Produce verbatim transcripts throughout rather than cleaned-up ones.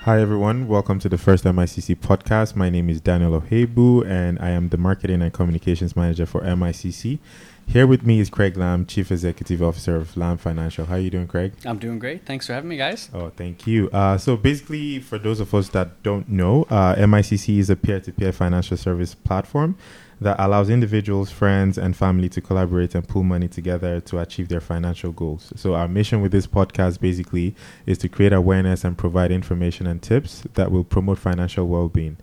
Hi everyone, welcome to the first M I C C podcast. My name is Daniel Ohebu and I am the Marketing and Communications Manager for M I C C. Here with me is Craig Lamb, Chief Executive Officer of Lamb Financial. How are you doing, Craig? I'm doing great. Thanks for having me, guys. Oh, thank you. Uh, so basically, for those of us that don't know, uh, M I C C is a peer-to-peer financial service platform that allows individuals, friends, and family to collaborate and pool money together to achieve their financial goals. So our mission with this podcast basically is to create awareness and provide information and tips that will promote financial well-being.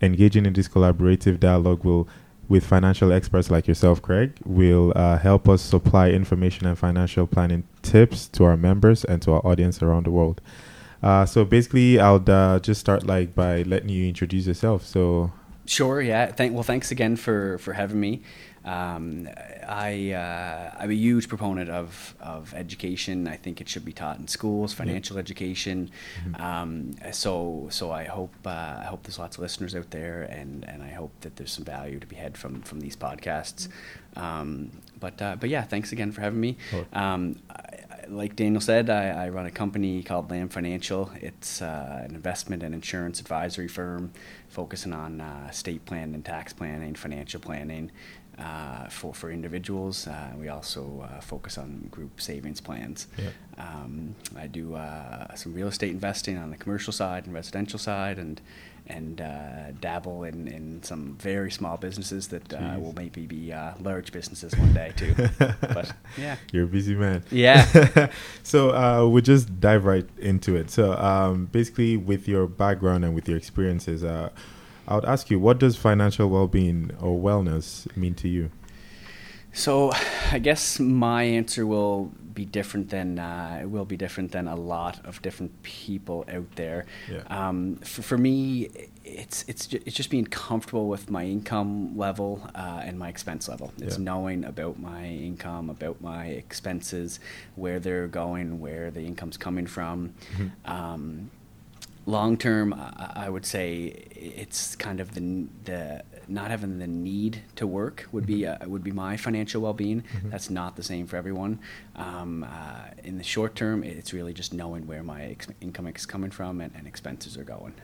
Engaging in this collaborative dialogue will, with financial experts like yourself, Craig, will uh, help us supply information and financial planning tips to our members and to our audience around the world. Uh, so basically, I'll uh, just start like by letting you introduce yourself. So. Sure. Yeah. Thank, well, thanks again for, for having me. Um, I, uh, I'm a huge proponent of, of education. I think it should be taught in schools, financial yeah. education. Mm-hmm. Um, so, so I hope, uh, I hope there's lots of listeners out there and, and I hope that there's some value to be had from, from these podcasts. Um, but, uh, but yeah, thanks again for having me. Cool. Um, I, Like Daniel said, I, I run a company called Lamb Financial. It's uh, an investment and insurance advisory firm focusing on uh, estate planning and tax planning, financial planning uh, for, for individuals. Uh, we also uh, focus on group savings plans. Yep. Um, I do uh, some real estate investing on the commercial side and residential side and and uh, dabble in, in some very small businesses that uh, will maybe be uh, large businesses one day too. But yeah, you're a busy man. Yeah. So uh, we'll just dive right into it. So um, basically, with your background and with your experiences, uh, I would ask you, what does financial well-being or wellness mean to you? So I guess my answer will be different than uh, it will be different than a lot of different people out there. Yeah. Um, for, for me, it's it's ju- it's just being comfortable with my income level uh, and my expense level. It's yeah. knowing about my income, about my expenses, where they're going, where the income's coming from. Mm-hmm. Um, Long term, I would say it's kind of the the not having the need to work would be uh, would be my financial well-being. Mm-hmm. That's not the same for everyone. Um, uh, in the short term, it's really just knowing where my ex- income is coming from and, and expenses are going.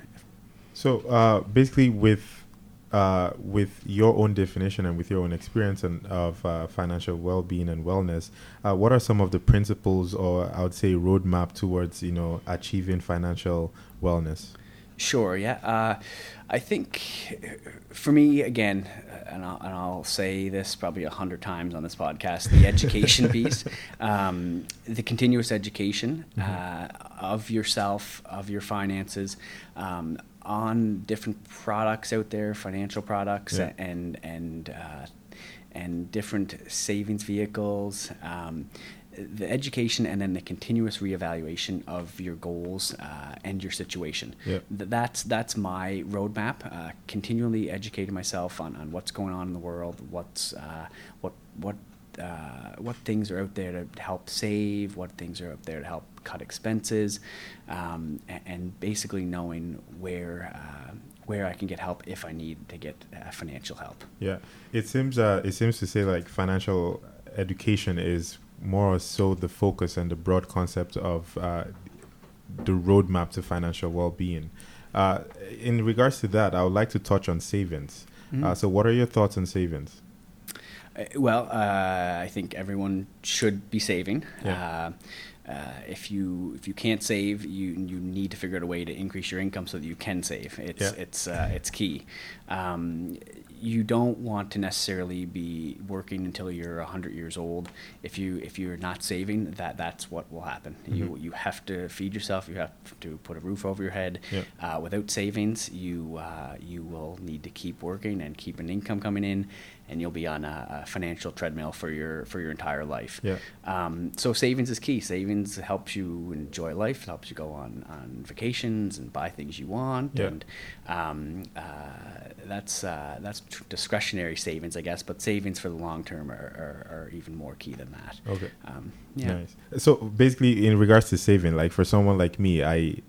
So uh, basically, with uh, with your own definition and with your own experience and of uh, financial well-being and wellness, uh, what are some of the principles, or I would say roadmap towards you know achieving financial wellness? Sure, yeah. Uh, I think for me, again, and I'll, and I'll say this probably a hundred times on this podcast, the education piece, um, the continuous education uh, mm-hmm. of yourself, of your finances, um, on different products out there, financial products yeah. and, and, uh, and different savings vehicles, um, the education and then the continuous reevaluation of your goals uh, and your situation. Yep. Th- that's that's my roadmap, uh, continually educating myself on, on what's going on in the world, what's uh, what what uh, what things are out there to help save, what things are out there to help cut expenses, um, and, and basically knowing where uh, where I can get help if I need to get uh, financial help. Yeah, it seems uh, it seems to say like financial education is more or so the focus and the broad concept of uh, the roadmap to financial well-being. Uh, in regards to that, I would like to touch on savings. Mm-hmm. Uh, so what are your thoughts on savings? Uh, well, uh, I think everyone should be saving. Yeah. Uh, Uh, if you if you can't save, you you need to figure out a way to increase your income so that you can save. It's yeah. it's uh, it's key. Um, you don't want to necessarily be working until you're one hundred years old. If you if you're not saving, that that's what will happen. Mm-hmm. You you have to feed yourself. You have to put a roof over your head. Yeah. Uh, without savings, you uh, you will need to keep working and keep an income coming in, and you'll be on a, a financial treadmill for your for your entire life. Yeah. Um, so savings is key. Savings helps you enjoy life. It helps you go on, on vacations and buy things you want. Yeah. And um, uh, that's uh, that's tr- discretionary savings, I guess. But savings for the long term are, are, are even more key than that. Okay. Um, yeah. Nice. So basically, in regards to saving, like for someone like me, I.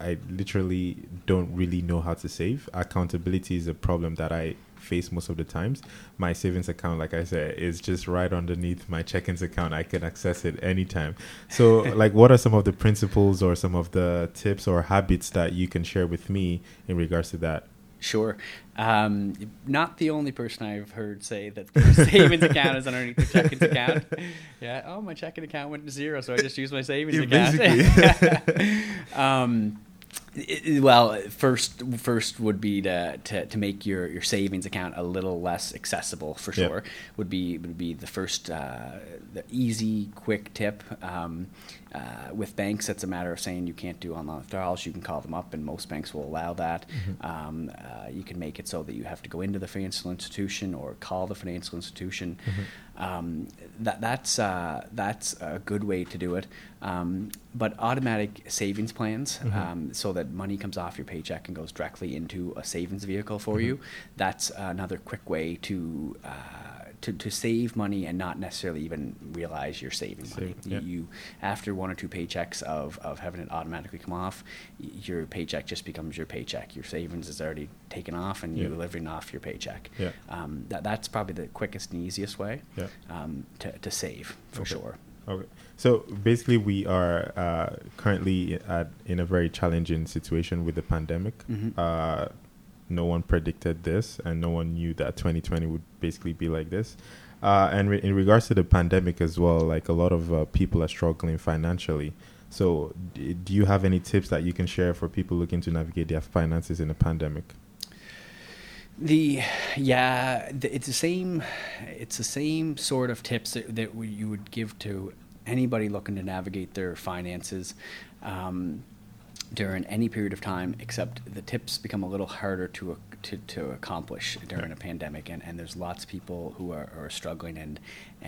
I literally don't really know how to save. Accountability is a problem that I face most of the times. My savings account, like I said, is just right underneath my check-ins account. I can access it anytime. So like, what are some of the principles or some of the tips or habits that you can share with me in regards to that? Sure. Um, not the only person I've heard say that their savings account is underneath their check-ins account. Yeah. Oh, my checking account went to zero, so I just used my savings account. um, it, well, first, first would be to, to, to make your, your savings account a little less accessible, for sure. Yep. Would be would be the first uh, the easy, quick tip. Um, Uh, with banks, it's a matter of saying you can't do online withdrawals. You can call them up, and most banks will allow that. Mm-hmm. Um, uh, you can make it so that you have to go into the financial institution or call the financial institution. Mm-hmm. Um, that, that's uh, that's a good way to do it. Um, but automatic savings plans, mm-hmm. um, so that money comes off your paycheck and goes directly into a savings vehicle for mm-hmm. you. That's another quick way to. Uh, To, to save money and not necessarily even realize you're saving money. Save, yeah. you, you after one or two paychecks of, of having it automatically come off, your paycheck just becomes your paycheck. Your savings is already taken off, and yeah. you're living off your paycheck. Yeah. Um, that that's probably the quickest and easiest way yeah. um, to to save for okay. sure. Okay. So basically, we are uh, currently at, in a very challenging situation with the pandemic. Mm-hmm. Uh, No one predicted this, and no one knew that twenty twenty would basically be like this. Uh, and re- in regards to the pandemic as well, like a lot of uh, people are struggling financially. So d- do you have any tips that you can share for people looking to navigate their finances in a pandemic? The yeah, the, it's the same. It's the same sort of tips that, that we, you would give to anybody looking to navigate their finances. Um, during any period of time, except the tips become a little harder to to, to accomplish during a pandemic, and, and there's lots of people who are, are struggling, and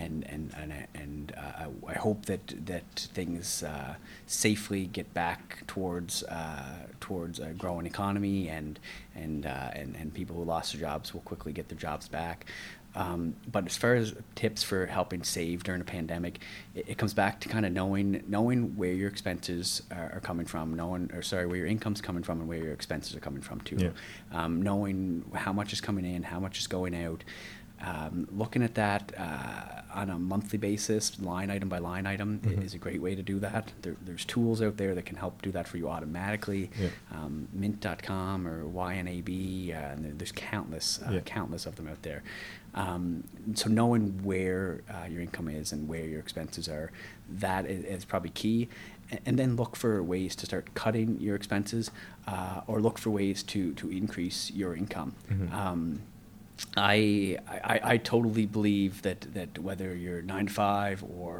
and and and, and uh, I hope that that things uh, safely get back towards uh, towards a growing economy, and and, uh, and and people who lost their jobs will quickly get their jobs back. Um, but as far as tips for helping save during a pandemic, it, it comes back to kind of knowing knowing where your expenses are, are coming from, knowing or sorry, where your income's coming from and where your expenses are coming from too. Yeah. Um, knowing how much is coming in, how much is going out. Um, looking at that uh, on a monthly basis, line item by line item, mm-hmm. is a great way to do that. There, there's tools out there that can help do that for you automatically. Yeah. Um, Mint dot com or Y N A B, uh, and there's countless, uh, yeah. countless of them out there. Um, so knowing where uh, your income is and where your expenses are, that is, is probably key. And then look for ways to start cutting your expenses, uh, or look for ways to, to increase your income. Mm-hmm. Um, I, I I totally believe that, that whether you're nine to five or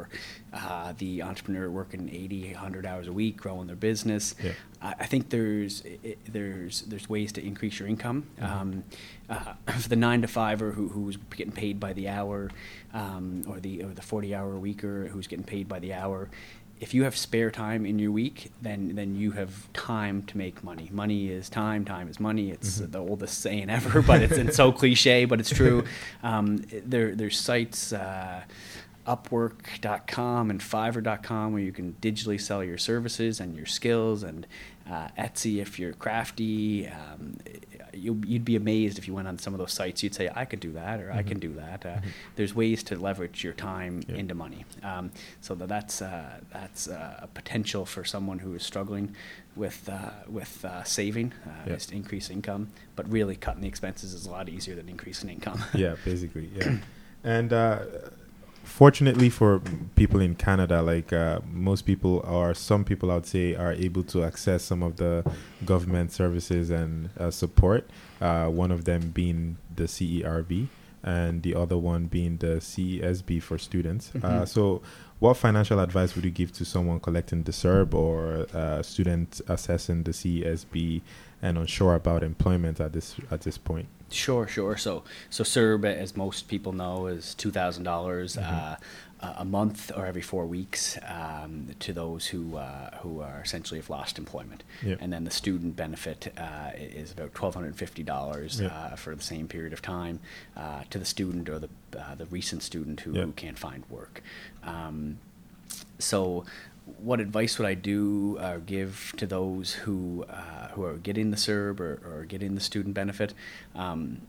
uh, the entrepreneur working eighty, one hundred hours a week growing their business, yeah. I, I think there's it, there's there's ways to increase your income. Mm-hmm. Um, uh, for the nine to fiver who who's getting paid by the hour, um, or the or the forty hour weeker who's getting paid by the hour. If you have spare time in your week, then then you have time to make money. Money is time, time is money. It's mm-hmm. the oldest saying ever, but it's, it's so cliche, but it's true. Um, there there's sites, uh, upwork dot com and fiverr dot com, where you can digitally sell your services and your skills, and uh, Etsy if you're crafty. Um, you, you'd be amazed if you went on some of those sites. You'd say, I could do that, or mm-hmm. I can do that. Uh, mm-hmm. There's ways to leverage your time yeah. into money. Um, so that that's uh, that's uh, a potential for someone who is struggling with uh, with uh, saving, uh, yeah. is to increase income. But really, cutting the expenses is a lot easier than increasing income. Yeah, basically. Yeah, and. Uh, Fortunately for people in Canada, like uh, most people, or some people I would say, are able to access some of the government services and uh, support. Uh, one of them being the C E R B, and the other one being the C E S B for students. Mm-hmm. Uh, so what financial advice would you give to someone collecting the C E R B, or uh, student assessing the C E S B and unsure about employment at this at this point? Sure, sure. So, so C E R B, as most people know, is two thousand dollars a month or every four weeks um, to those who uh, who are essentially have lost employment. Yep. And then the student benefit uh, is about twelve hundred and fifty dollars yep. uh, for the same period of time uh, to the student or the uh, the recent student who, yep. who can't find work. Um, so. what advice would I do or give to those who uh, who are getting the C E R B or, or getting the student benefit? Um,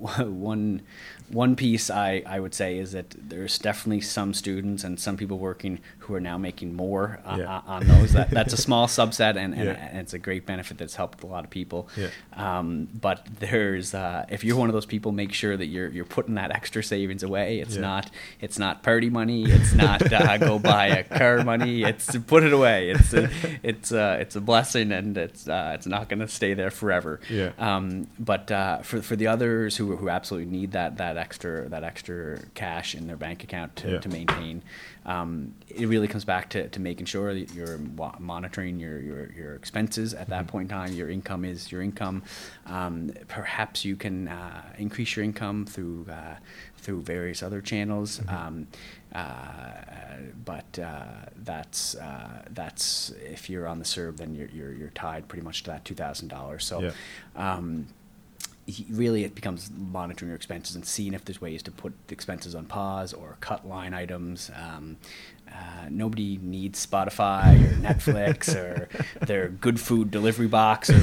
one one piece I, I would say is that there's definitely some students and some people working who are now making more uh, yeah. on those. That, that's a small subset, and, and, yeah. and it's a great benefit that's helped a lot of people. Yeah. Um, but there's uh, if you're one of those people, make sure that you're you're putting that extra savings away. It's yeah. not it's not party money. It's not uh, go buy a car money. It's to put it away. It's a, it's a, it's a blessing, and it's uh, it's not going to stay there forever. Yeah. Um. But uh, for for the others who who absolutely need that that extra that extra cash in their bank account to, yeah. to maintain, um, it really comes back to, to making sure that you're monitoring your your, your expenses at that mm-hmm. point in time. Your income is your income. Um. Perhaps you can uh, increase your income through uh, through various other channels. Mm-hmm. Um. Uh, but uh, that's uh, that's if you're on the C E R B, then you're you're, you're tied pretty much to that two thousand dollars. So, yeah. um, really, it becomes monitoring your expenses and seeing if there's ways to put the expenses on pause or cut line items. Um, Uh, nobody needs Spotify or Netflix or their good food delivery box or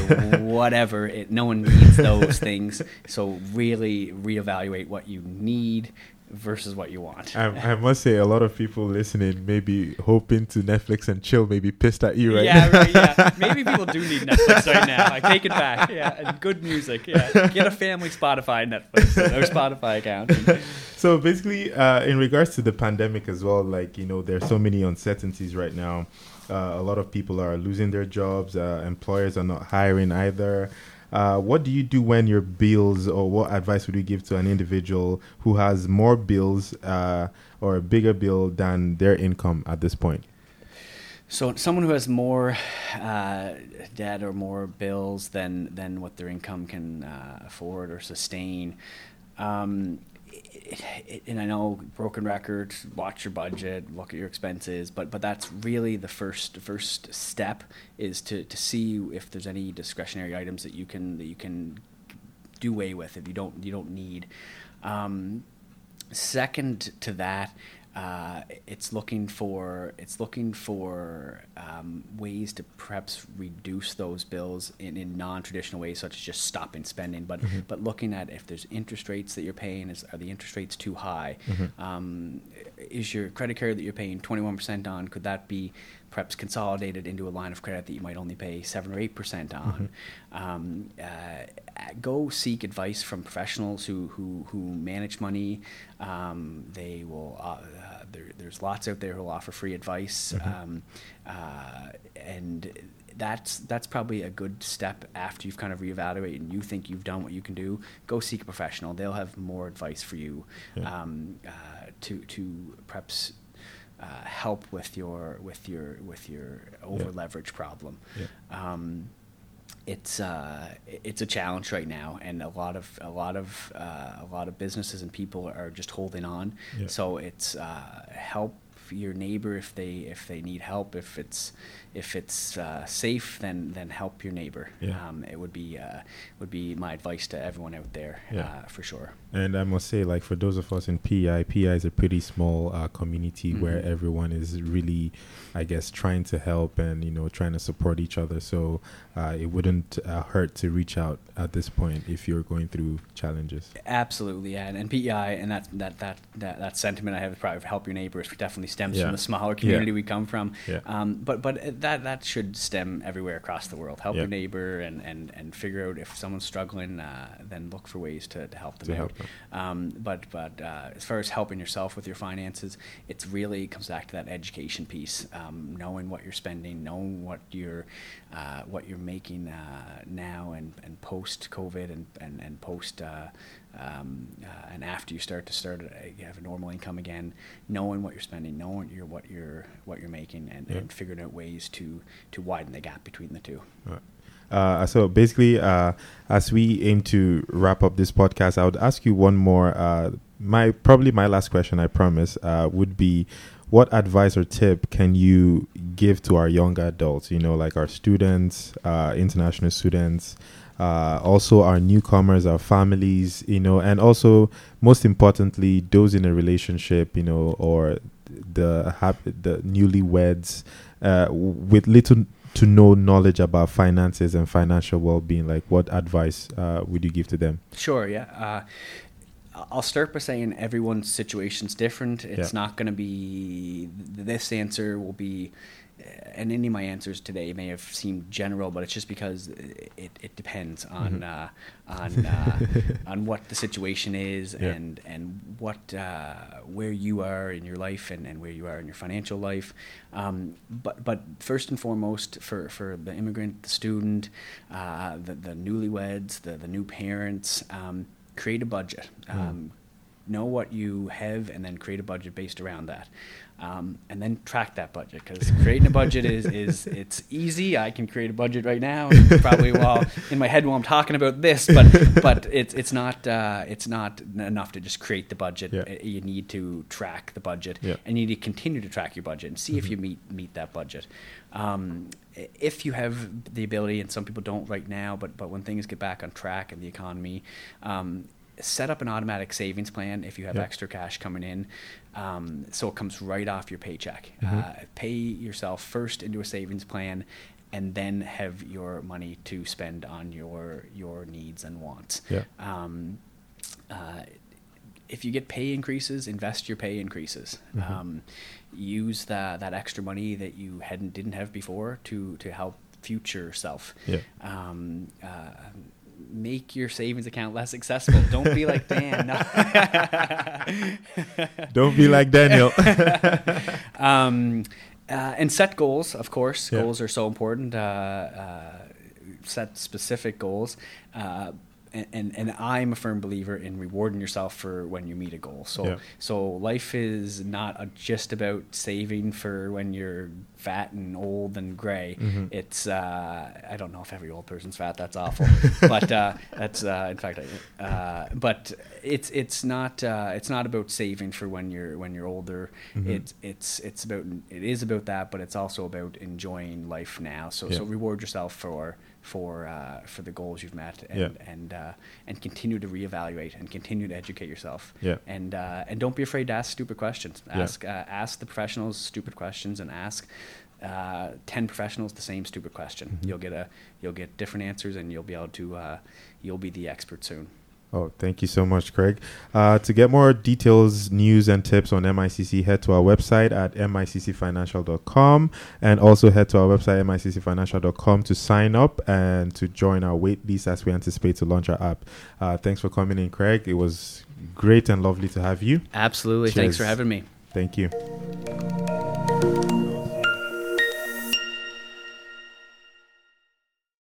whatever. It, no one needs those things. So really reevaluate what you need versus what you want. I, I must say, a lot of people listening may be hoping to Netflix and chill, may be pissed at you right yeah, now. Right, yeah, maybe people do need Netflix right now. I take it back. Yeah, and good music. Yeah, get a family Spotify Netflix or Spotify account. So basically, uh, in regards to the pandemic as well, like, you know, there's so many uncertainties right now. Uh, a lot of people are losing their jobs. Uh, employers are not hiring either. Uh, what do you do when your bills, or what advice would you give to an individual who has more bills uh, or a bigger bill than their income at this point? So someone who has more uh, debt or more bills than, than what their income can uh, afford or sustain, um, It, it, and I know, broken record, watch your budget, look at your expenses, but but that's really the first first step, is to, to see if there's any discretionary items that you can that you can do away with if you don't you don't need. Um, second to that, uh, it's looking for it's looking for um, ways to perhaps reduce those bills in, in non-traditional ways, such as just stopping spending, but mm-hmm. but looking at if there's interest rates that you're paying. Is are the interest rates too high? Mm-hmm. Um, is your credit card that you're paying twenty-one percent on, could that be perhaps consolidated into a line of credit that you might only pay seven or eight percent on? Mm-hmm. Um, uh, go seek advice from professionals who who, who manage money. Um, they will. Uh, there, there's lots out there who will offer free advice, mm-hmm. um, uh, and that's that's probably a good step after you've kind of reevaluated and you think you've done what you can do. Go seek a professional. They'll have more advice for you yeah. um, uh, to to perhaps. Uh, help with your with your with your over leverage yeah. problem. Yeah. Um, it's uh, it's a challenge right now, and a lot of a lot of uh, a lot of businesses and people are just holding on. Yeah. So it's uh, help your neighbor if they if they need help. If it's if it's uh, safe, then then help your neighbor. Yeah. Um, it would be uh, would be my advice to everyone out there yeah. uh, for sure. And I must say, like, for those of us in P E I, P E I is a pretty small uh, community mm-hmm. where everyone is really, I guess, trying to help and, you know, trying to support each other. So uh, it wouldn't uh, hurt to reach out at this point if you're going through challenges. Absolutely, yeah. And, and P E I and that, that that that that sentiment I have, probably help your neighbors, definitely stems yeah. from the smaller community yeah. we come from. Yeah. Um, but but that that should stem everywhere across the world. Help yeah. your neighbor and, and, and figure out if someone's struggling, uh, then look for ways to, to help them to out. Help them. Um, but but uh, as far as helping yourself with your finances, it's really comes back to that education piece, um, knowing what you're spending, knowing what you're uh, what you're making uh, now and, and post COVID and and and post uh, um, uh, and after you start to start a, you have a normal income again, knowing what you're spending, knowing your what you're what you're making, and, yeah. and figuring out ways to to widen the gap between the two. All right. Uh, so basically, uh, as we aim to wrap up this podcast, I would ask you one more. Uh, my probably my last question, I promise, uh, would be, what advice or tip can you give to our young adults? You know, like our students, uh, international students, uh, also our newcomers, our families. You know, and also most importantly, those in a relationship. You know, or the the newlyweds uh, with little to no knowledge about finances and financial well-being? Like, what advice uh, would you give to them? Sure, yeah. Uh, I'll start by saying everyone's situation's different. It's yeah. not going to be this answer will be, and any of my answers today may have seemed general, but it's just because it, it depends on mm-hmm. uh, on uh, on what the situation is yeah. and and what uh, where you are in your life and, and where you are in your financial life. Um, but but first and foremost, for, for the immigrant, the student, uh, the the newlyweds, the the new parents. Um, Create a budget. Um, mm. Know what you have, and then create a budget based around that. Um, and then track that budget, because creating a budget is, is it's easy. I can create a budget right now, probably while in my head while I'm talking about this. But but it's it's not uh, it's not enough to just create the budget. Yeah. You need to track the budget, yeah. and you need to continue to track your budget and see mm-hmm. if you meet meet that budget. Um, if you have the ability, and some people don't right now, but but when things get back on track in the economy, um, set up an automatic savings plan if you have yep. extra cash coming in, um, so it comes right off your paycheck. Mm-hmm. Uh, pay yourself first into a savings plan, and then have your money to spend on your your needs and wants. Yeah. Um, uh, if you get pay increases, invest your pay increases. Mm-hmm. Um, use that that extra money that you hadn't didn't have before to to help future self. Yeah. Um, uh, make your savings account less accessible. Don't be like Dan. No. Don't be like Daniel. um, uh, and set goals, of course. Yeah. Goals are so important. Uh, uh, set specific goals. Uh, And, and and I'm a firm believer in rewarding yourself for when you meet a goal. So yeah. so life is not a, just about saving for when you're fat and old and gray. Mm-hmm. It's uh, I don't know if every old person's fat. That's awful. but uh, that's uh, in fact. Uh, but it's it's not uh, it's not about saving for when you're when you're older. Mm-hmm. It's it's it's about it is about that, but it's also about enjoying life now. So yeah. so reward yourself for. for uh, for the goals you've met, and yeah. and uh, and continue to reevaluate and continue to educate yourself. Yeah. And uh, and don't be afraid to ask stupid questions. Ask yeah. uh, ask the professionals stupid questions, and ask uh, ten professionals the same stupid question. Mm-hmm. You'll get a you'll get different answers, and you'll be able to uh, you'll be the expert soon. Oh, thank you so much, Craig. Uh, to get more details, news, and tips on M I C C, head to our website at M I C C Financial dot com, and also head to our website, M I C C Financial dot com, to sign up and to join our wait list as we anticipate to launch our app. Uh, thanks for coming in, Craig. It was great and lovely to have you. Absolutely. Cheers. Thanks for having me. Thank you.